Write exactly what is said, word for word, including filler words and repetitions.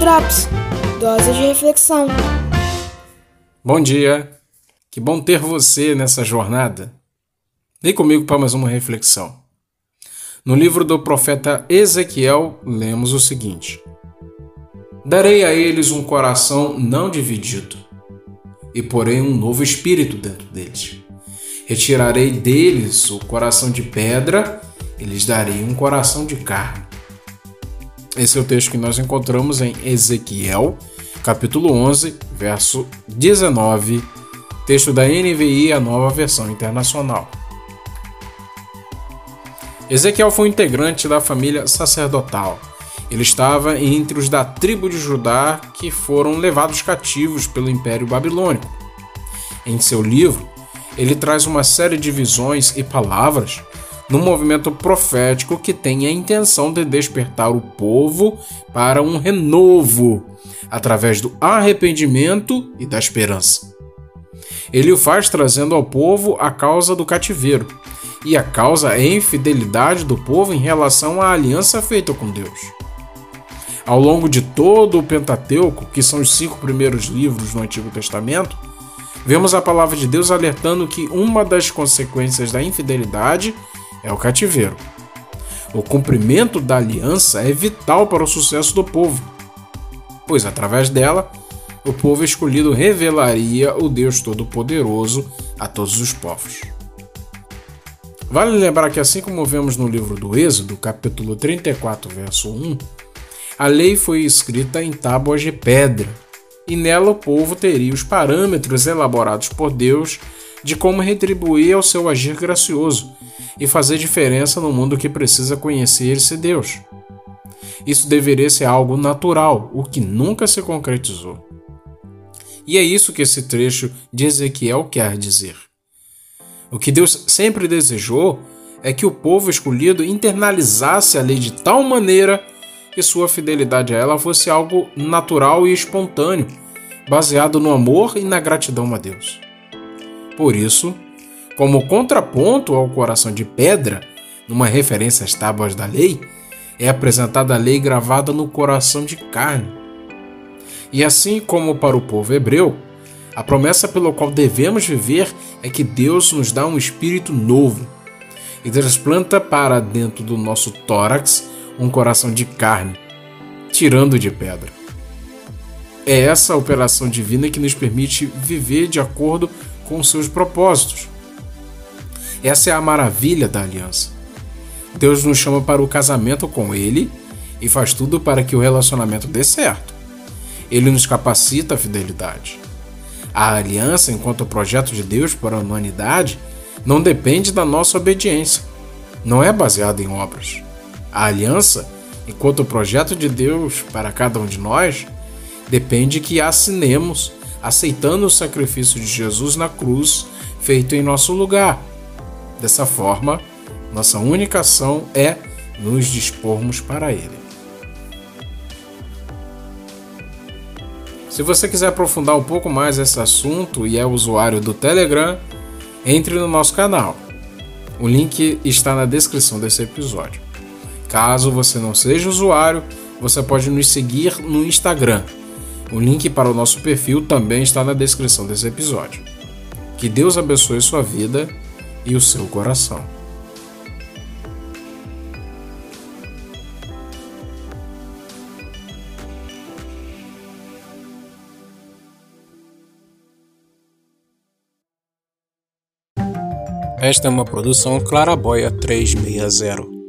Drops, doses de reflexão. Bom dia, que bom ter você nessa jornada. Vem comigo para mais uma reflexão. No livro do profeta Ezequiel, lemos o seguinte: darei a eles um coração não dividido, e porém um novo espírito dentro deles. Retirarei deles o coração de pedra, e lhes darei um coração de carne. Esse é o texto que nós encontramos em Ezequiel, capítulo onze, verso dezenove, texto da N V I, a nova versão internacional. Ezequiel foi um integrante da família sacerdotal. Ele estava entre os da tribo de Judá que foram levados cativos pelo Império Babilônico. Em seu livro, ele traz uma série de visões e palavras num movimento profético que tem a intenção de despertar o povo para um renovo, através do arrependimento e da esperança. Ele o faz trazendo ao povo a causa do cativeiro, e a causa é a infidelidade do povo em relação à aliança feita com Deus. Ao longo de todo o Pentateuco, que são os cinco primeiros livros do Antigo Testamento, vemos a palavra de Deus alertando que uma das consequências da infidelidade é o cativeiro. O cumprimento da aliança é vital para o sucesso do povo, pois através dela, o povo escolhido revelaria o Deus Todo-Poderoso a todos os povos. Vale lembrar que, assim como vemos no livro do Êxodo, capítulo trinta e quatro, verso um, a lei foi escrita em tábuas de pedra, e nela o povo teria os parâmetros elaborados por Deus de como retribuir ao seu agir gracioso e fazer diferença no mundo que precisa conhecer esse Deus. Isso deveria ser algo natural, o que nunca se concretizou. E é isso que esse trecho de Ezequiel quer dizer. O que Deus sempre desejou é que o povo escolhido internalizasse a lei de tal maneira que sua fidelidade a ela fosse algo natural e espontâneo, baseado no amor e na gratidão a Deus. Por isso, como contraponto ao coração de pedra, numa referência às tábuas da lei, é apresentada a lei gravada no coração de carne. E assim como para o povo hebreu, a promessa pelo qual devemos viver é que Deus nos dá um espírito novo e transplanta para dentro do nosso tórax um coração de carne, tirando de pedra. É essa operação divina que nos permite viver de acordo com seus propósitos. Essa é a maravilha da aliança. Deus nos chama para o casamento com Ele e faz tudo para que o relacionamento dê certo. Ele nos capacita à fidelidade. A aliança, enquanto projeto de Deus para a humanidade, não depende da nossa obediência, não é baseada em obras. A aliança, enquanto projeto de Deus para cada um de nós, depende que a assinemos, aceitando o sacrifício de Jesus na cruz, feito em nosso lugar. Dessa forma, nossa única ação é nos dispormos para Ele. Se você quiser aprofundar um pouco mais esse assunto e é usuário do Telegram, entre no nosso canal. O link está na descrição desse episódio. Caso você não seja usuário, você pode nos seguir no Instagram. O link para o nosso perfil também está na descrição desse episódio. Que Deus abençoe sua vida e o seu coração. Esta é uma produção Claraboia trezentos e sessenta.